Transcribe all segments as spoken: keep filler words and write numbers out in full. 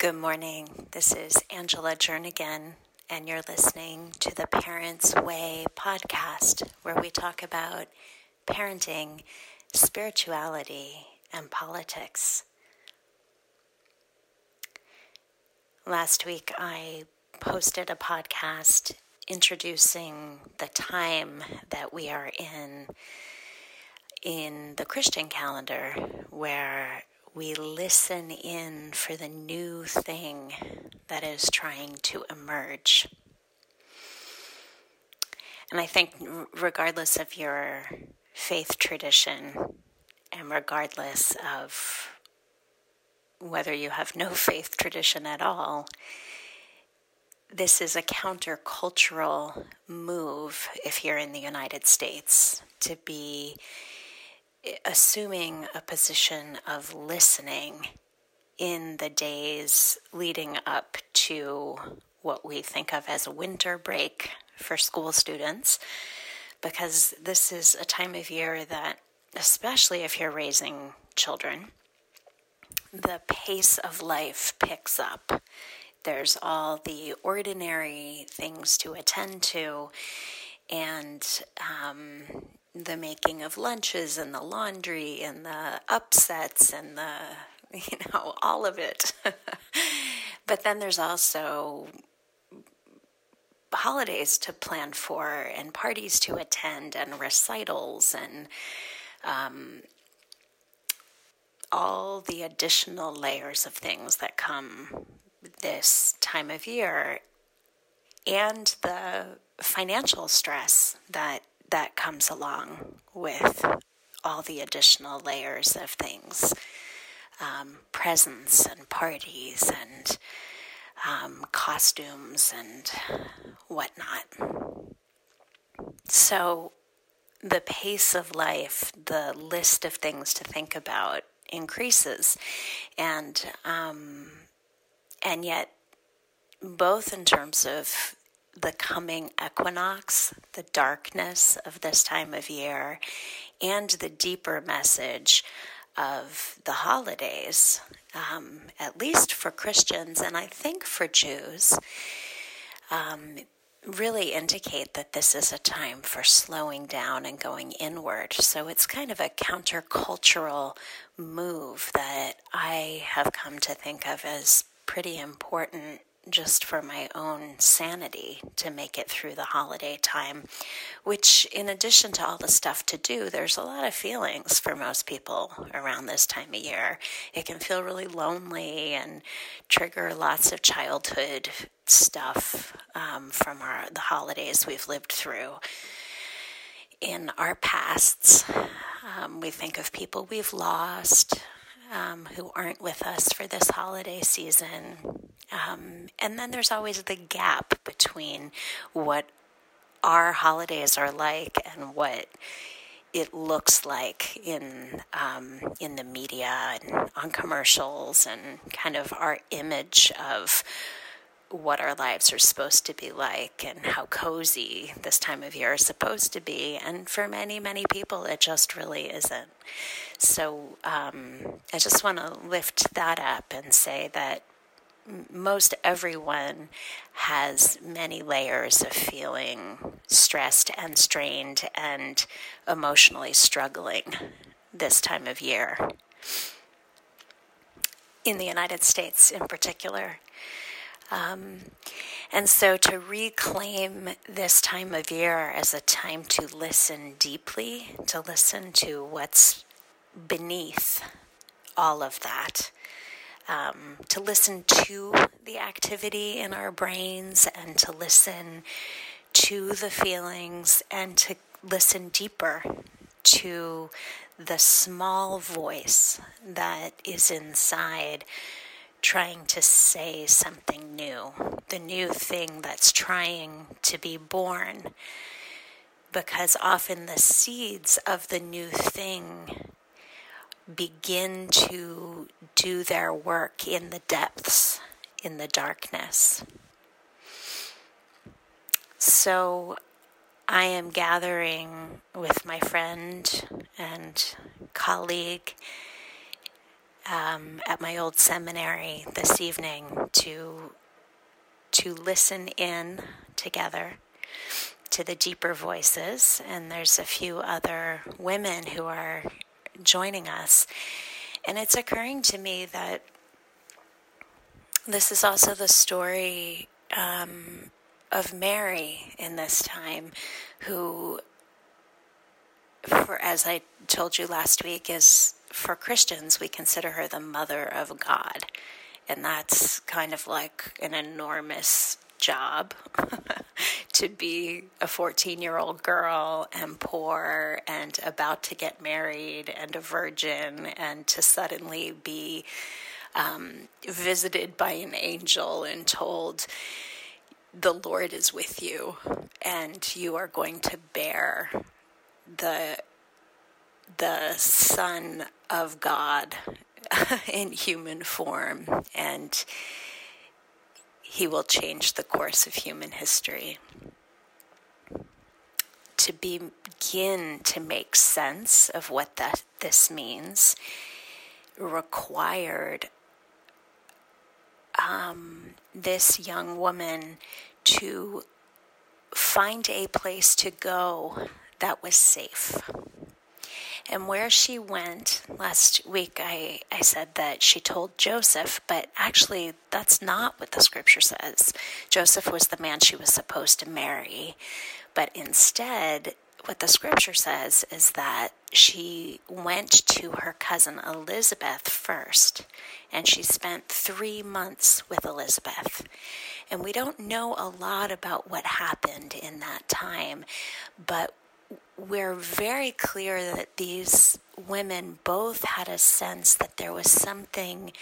Good morning. This is Angela Jernigan, and you're listening to the Parents' Way podcast, where we talk about parenting, spirituality, and politics. Last week, I posted a podcast introducing the time that we are in in the Christian calendar, where we listen in for the new thing that is trying to emerge. And I think regardless of your faith tradition, and regardless of whether you have no faith tradition at all, this is a countercultural move, if you're in the United States, to be assuming a position of listening in the days leading up to what we think of as a winter break for school students, because this is a time of year that, especially if you're raising children, the pace of life picks up. There's all the ordinary things to attend to, and um, the making of lunches and the laundry and the upsets and the, you know, all of it. But then there's also holidays to plan for and parties to attend and recitals and um, all the additional layers of things that come this time of year, and the financial stress that that comes along with all the additional layers of things, um, presents and parties and um, costumes and whatnot. So the pace of life, the list of things to think about increases, and um, and yet both in terms of the coming equinox, the darkness of this time of year, and the deeper message of the holidays, um, at least for Christians, and I think for Jews, um, really indicate that this is a time for slowing down and going inward. So it's kind of a countercultural move that I have come to think of as pretty important, just for my own sanity, to make it through the holiday time, which, in addition to all the stuff to do, there's a lot of feelings for most people around this time of year. It can feel really lonely and trigger lots of childhood stuff um, from our, the holidays we've lived through in our pasts. Um, we think of people we've lost um, who aren't with us for this holiday season. Um, and then there's always the gap between what our holidays are like and what it looks like in um, in the media and on commercials, and kind of our image of what our lives are supposed to be like and how cozy this time of year is supposed to be. And for many, many people, it just really isn't. So um, I just want to lift that up and say that most everyone has many layers of feeling stressed and strained and emotionally struggling this time of year, in the United States in particular. Um, and so to reclaim this time of year as a time to listen deeply, to listen to what's beneath all of that, Um, to listen to the activity in our brains, and to listen to the feelings, and to listen deeper to the small voice that is inside trying to say something new, the new thing that's trying to be born, because often the seeds of the new thing begin to do their work in the depths, in the darkness. So I am gathering with my friend and colleague um, at my old seminary this evening to to listen in together to the deeper voices, and there's a few other women who are joining us. And it's occurring to me that this is also the story um, of Mary in this time, who, for as I told you last week, is for Christians, we consider her the mother of God. And that's kind of like an enormous job to be a fourteen-year-old girl and poor and about to get married and a virgin and to suddenly be um, visited by an angel and told, the Lord is with you and you are going to bear the the Son of God in human form, and he will change the course of human history. To begin to make sense of what that this means required um, this young woman to find a place to go that was safe. And where she went, last week I, I said that she told Joseph, but actually that's not what the scripture says. Joseph was the man she was supposed to marry. But instead, what the scripture says is that she went to her cousin Elizabeth first, and she spent three months with Elizabeth. And we don't know a lot about what happened in that time, but we're very clear that these women both had a sense that there was something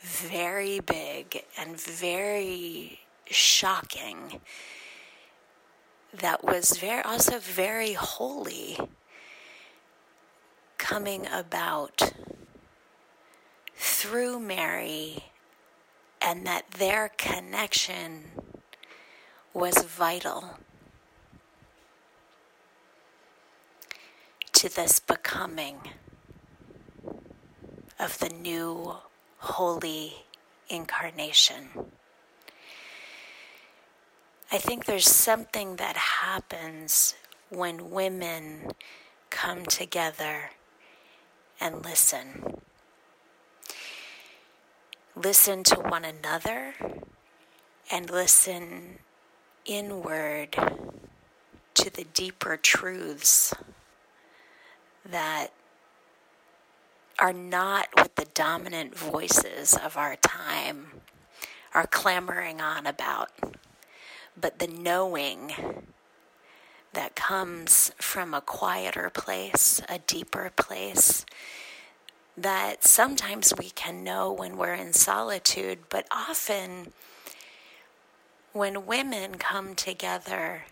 very big and very shocking that was very also very holy coming about through Mary, and that their connection was vital to this becoming of the new holy incarnation. I think there's something that happens when women come together and listen. Listen to one another and listen inward to the deeper truths that are not what the dominant voices of our time are clamoring on about, but the knowing that comes from a quieter place, a deeper place, that sometimes we can know when we're in solitude, but often when women come together,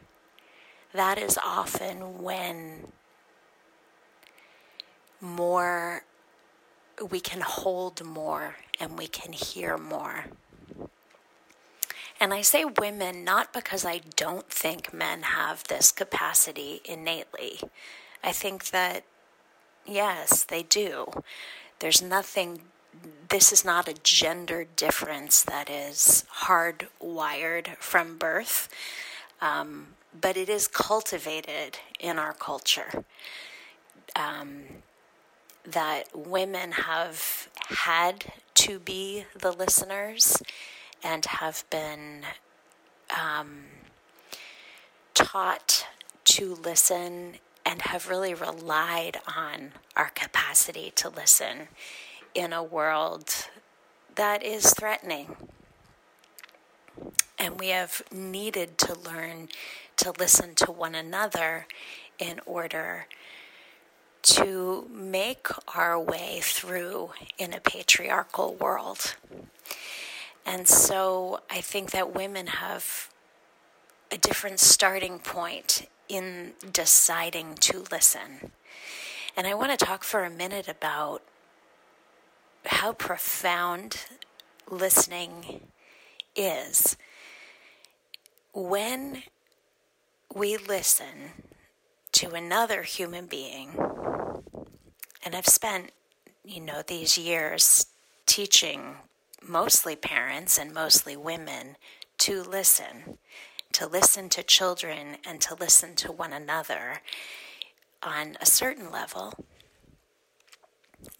that is often when more, we can hold more and we can hear more. And I say women not because I don't think men have this capacity innately. I think that, yes, they do. There's nothing, this is not a gender difference that is hardwired from birth, um, but it is cultivated in our culture. Um, that women have had to be the listeners and have been um, taught to listen and have really relied on our capacity to listen in a world that is threatening. And we have needed to learn to listen to one another in order to make our way through in a patriarchal world. And so I think that women have a different starting point in deciding to listen. And I want to talk for a minute about how profound listening is. When we listen to another human being, and I've spent, you know, these years teaching mostly parents and mostly women to listen, to listen to children and to listen to one another on a certain level,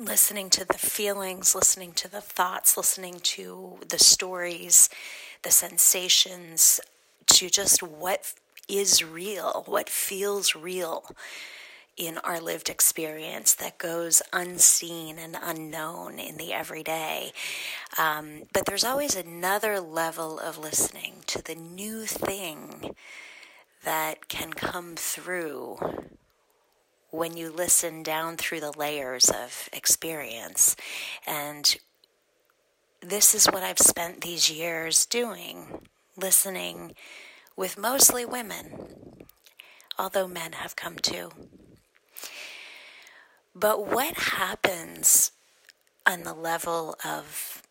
listening to the feelings, listening to the thoughts, listening to the stories, the sensations, to just what is real, what feels real in our lived experience that goes unseen and unknown in the everyday. Um, but there's always another level of listening to the new thing that can come through when you listen down through the layers of experience. And this is what I've spent these years doing, listening with mostly women, although men have come too. But what happens on the level of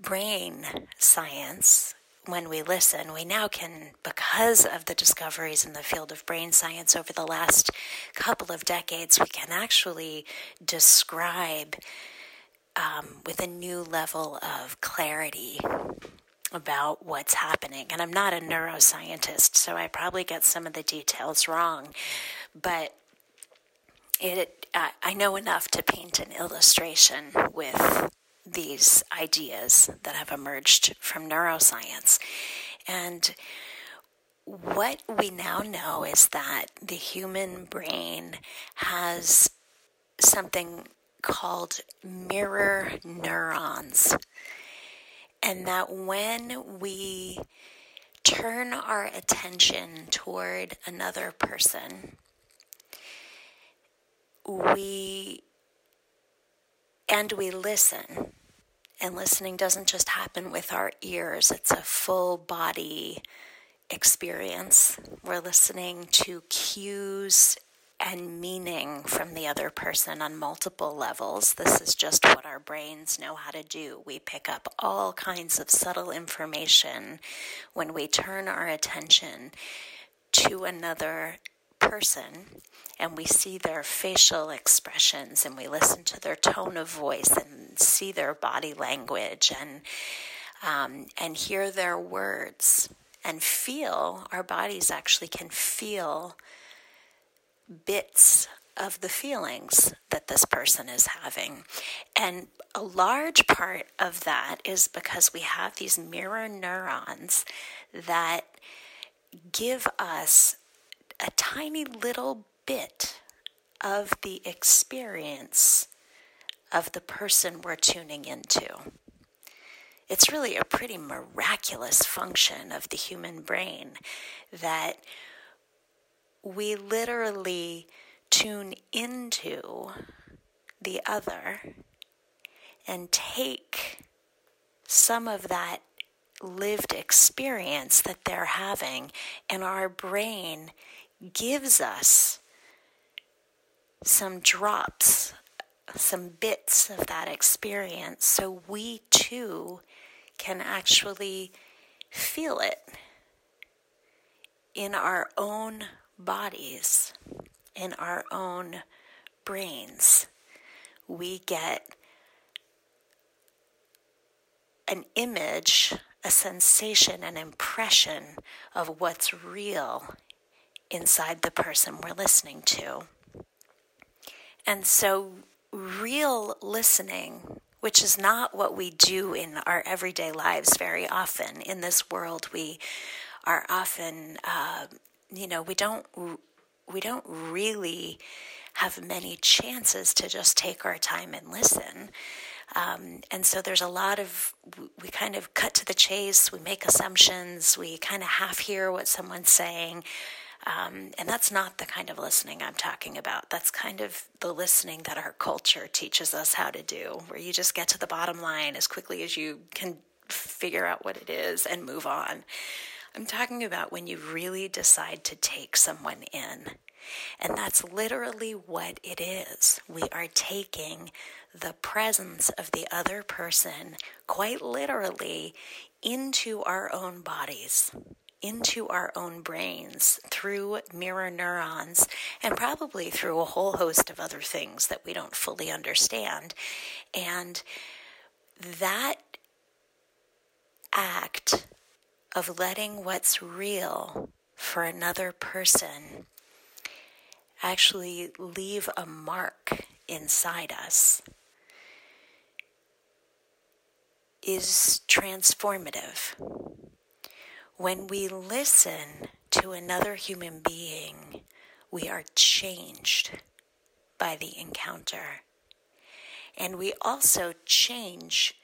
brain science when we listen? We now can, because of the discoveries in the field of brain science over the last couple of decades, we can actually describe um, with a new level of clarity about what's happening. And I'm not a neuroscientist, so I probably get some of the details wrong, but It, uh, I know enough to paint an illustration with these ideas that have emerged from neuroscience. And what we now know is that the human brain has something called mirror neurons, and that when we turn our attention toward another person, We, and we listen, and listening doesn't just happen with our ears, it's a full body experience. We're listening to cues and meaning from the other person on multiple levels. This is just what our brains know how to do. We pick up all kinds of subtle information when we turn our attention to another person, and we see their facial expressions, and we listen to their tone of voice, and see their body language, and um, and hear their words, and feel. Our bodies actually can feel bits of the feelings that this person is having. And a large part of that is because we have these mirror neurons that give us a tiny little bit of the experience of the person we're tuning into. It's really a pretty miraculous function of the human brain that we literally tune into the other and take some of that lived experience that they're having, and our brain gives us some drops, some bits of that experience, so we too can actually feel it in our own bodies, in our own brains. We get an image, a sensation, an impression of what's real inside the person we're listening to. And so real listening, which is not what we do in our everyday lives very often. In this world, we are often, uh, you know, we don't we don't really have many chances to just take our time and listen. Um, and so there's a lot of, we kind of cut to the chase, we make assumptions, we kind of half hear what someone's saying. Um, and that's not the kind of listening I'm talking about. That's kind of the listening that our culture teaches us how to do, where you just get to the bottom line as quickly as you can figure out what it is and move on. I'm talking about when you really decide to take someone in. And that's literally what it is. We are taking the presence of the other person, quite literally, into our own bodies, into our own brains through mirror neurons and probably through a whole host of other things that we don't fully understand. And that act of letting what's real for another person actually leave a mark inside us is transformative. When we listen to another human being, we are changed by the encounter. And we also change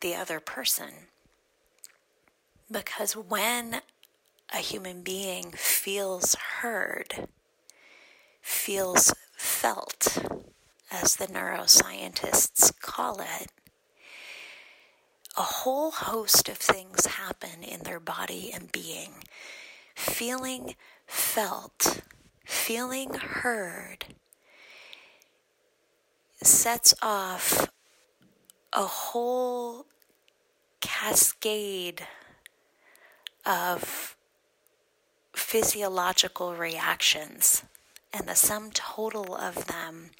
the other person. Because when a human being feels heard, feels felt, as the neuroscientists call it, a whole host of things happen in their body and being. Feeling felt, feeling heard, sets off a whole cascade of physiological reactions, and the sum total of them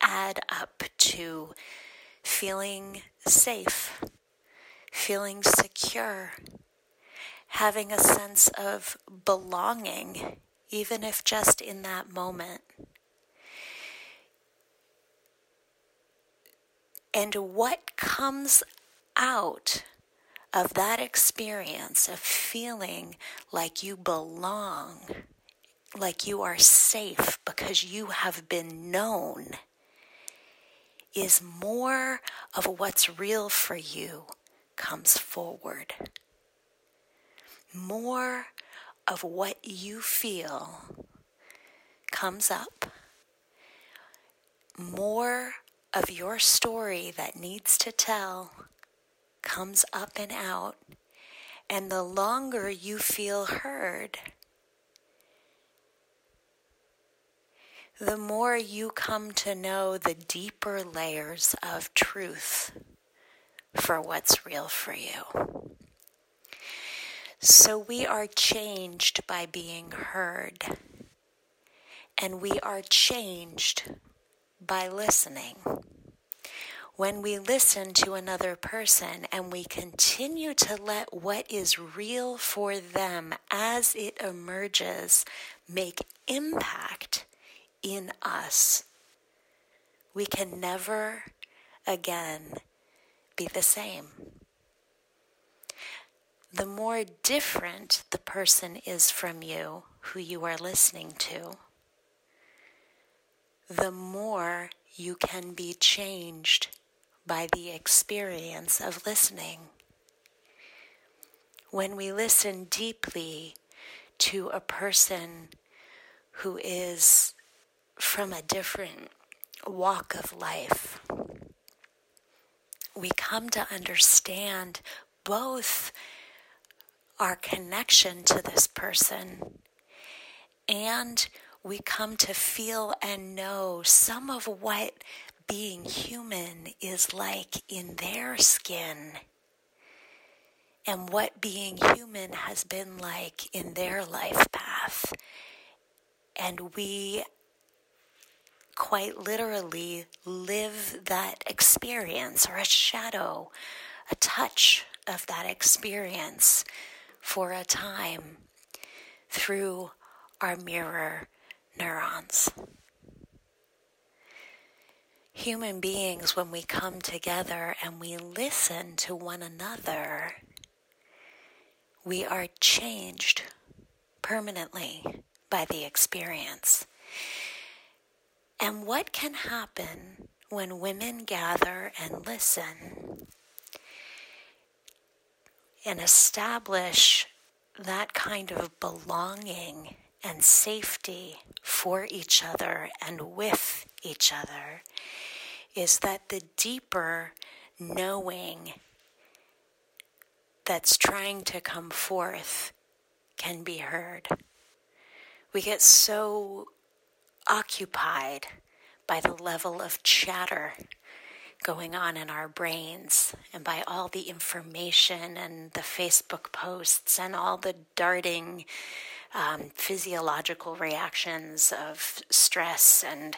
add up to feeling safe, feeling secure, having a sense of belonging, even if just in that moment. And what comes out of that experience of feeling like you belong, like you are safe because you have been known, is more of what's real for you comes forward. More of what you feel comes up. More of your story that needs to tell comes up and out, and the longer you feel heard, the more you come to know the deeper layers of truth for what's real for you. So we are changed by being heard, and we are changed by listening. When we listen to another person and we continue to let what is real for them as it emerges make impact in us, we can never again be the same. The more different the person is from you who you are listening to, the more you can be changed by the experience of listening. When we listen deeply to a person who is from a different walk of life, we come to understand both our connection to this person, and we come to feel and know some of what being human is like in their skin, and what being human has been like in their life path. And we quite literally live that experience, or a shadow, a touch of that experience for a time through our mirror neurons. Human beings, when we come together and we listen to one another, we are changed permanently by the experience. And what can happen when women gather and listen and establish that kind of belonging and safety for each other and with each other, is that the deeper knowing that's trying to come forth can be heard. We get so occupied by the level of chatter going on in our brains, and by all the information and the Facebook posts and all the darting um, physiological reactions of stress and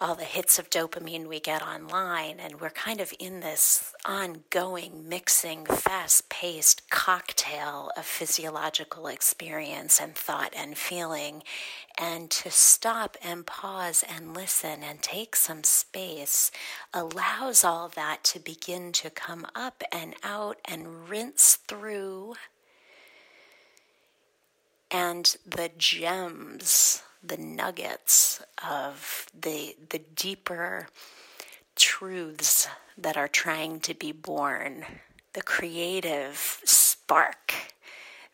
all the hits of dopamine we get online, and we're kind of in this ongoing, mixing, fast-paced cocktail of physiological experience and thought and feeling, and to stop and pause and listen and take some space allows all that to begin to come up and out and rinse through, and the gems, the nuggets of the the deeper truths that are trying to be born, the creative spark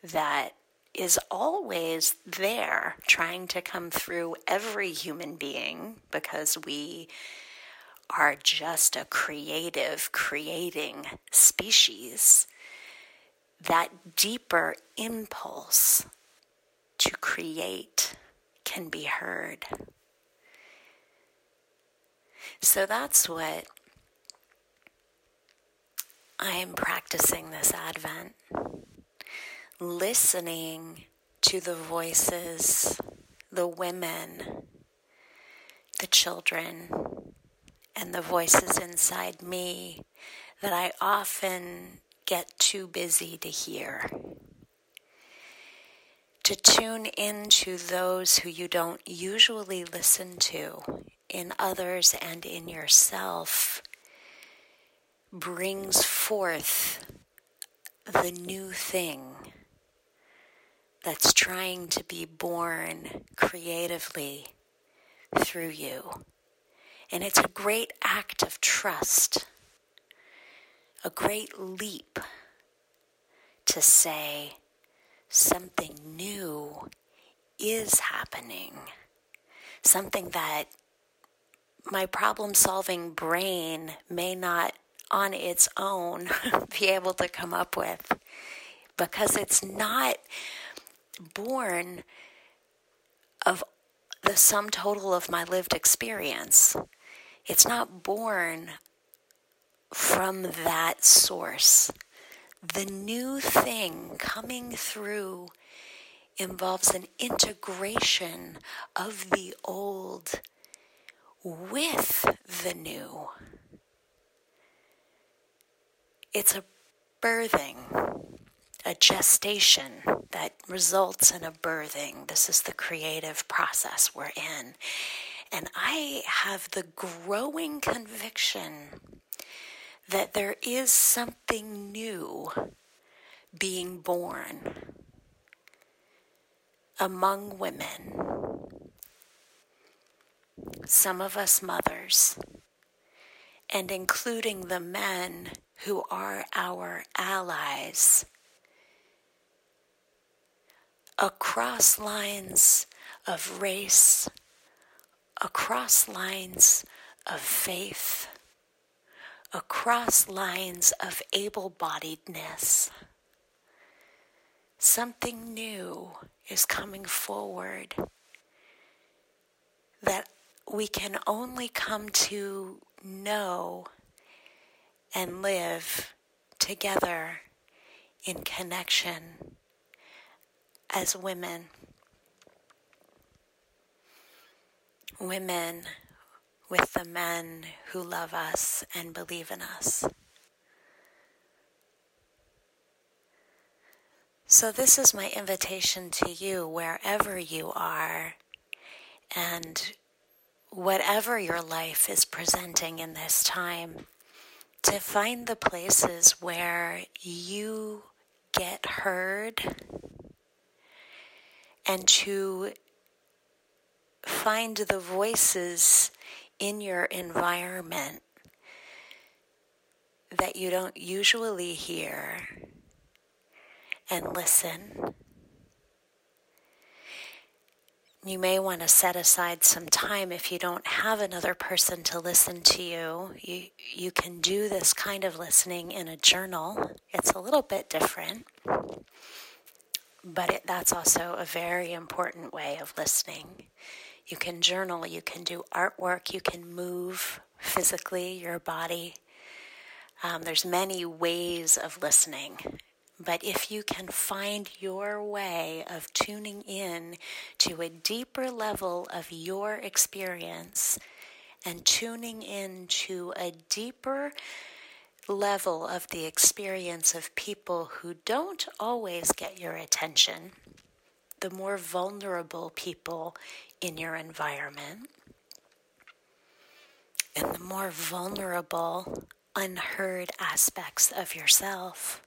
that is always there trying to come through every human being, because we are just a creative, creating species, that deeper impulse to create can be heard. So that's what I am practicing this Advent, listening to the voices, the women, the children, and the voices inside me that I often get too busy to hear. To tune into those who you don't usually listen to in others and in yourself brings forth the new thing that's trying to be born creatively through you. And it's a great act of trust, a great leap to say, something new is happening. Something that my problem-solving brain may not on its own be able to come up with, because it's not born of the sum total of my lived experience. It's not born from that source. The new thing coming through involves an integration of the old with the new. It's a birthing, a gestation that results in a birthing. This is the creative process we're in. And I have the growing conviction that there is something new being born among women, some of us mothers, and including the men who are our allies, across lines of race, across lines of faith, across lines of able-bodiedness. Something new is coming forward that we can only come to know and live together in connection as women. Women with the men who love us and believe in us. So this is my invitation to you, wherever you are, and whatever your life is presenting in this time, to find the places where you get heard, and to find the voices in your environment that you don't usually hear, and listen. You may want to set aside some time if you don't have another person to listen to you. You, you can do this kind of listening in a journal. It's a little bit different, but it, that's also a very important way of listening. You can journal, you can do artwork, you can move physically, your body. Um, there's many ways of listening. But if you can find your way of tuning in to a deeper level of your experience and tuning in to a deeper level of the experience of people who don't always get your attention, the more vulnerable people in your environment, and the more vulnerable, unheard aspects of yourself,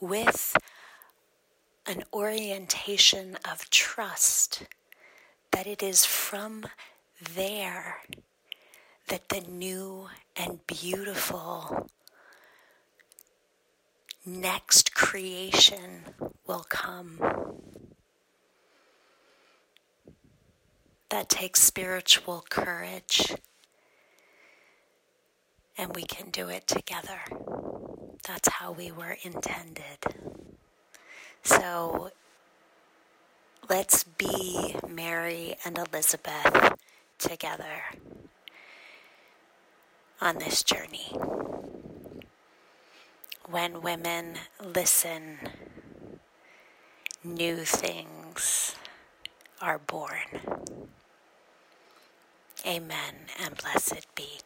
with an orientation of trust that it is from there that the new and beautiful next creation will come. That takes spiritual courage, and we can do it together. That's how we were intended. So let's be Mary and Elizabeth together on this journey. When women listen, new things are born. Amen and blessed be.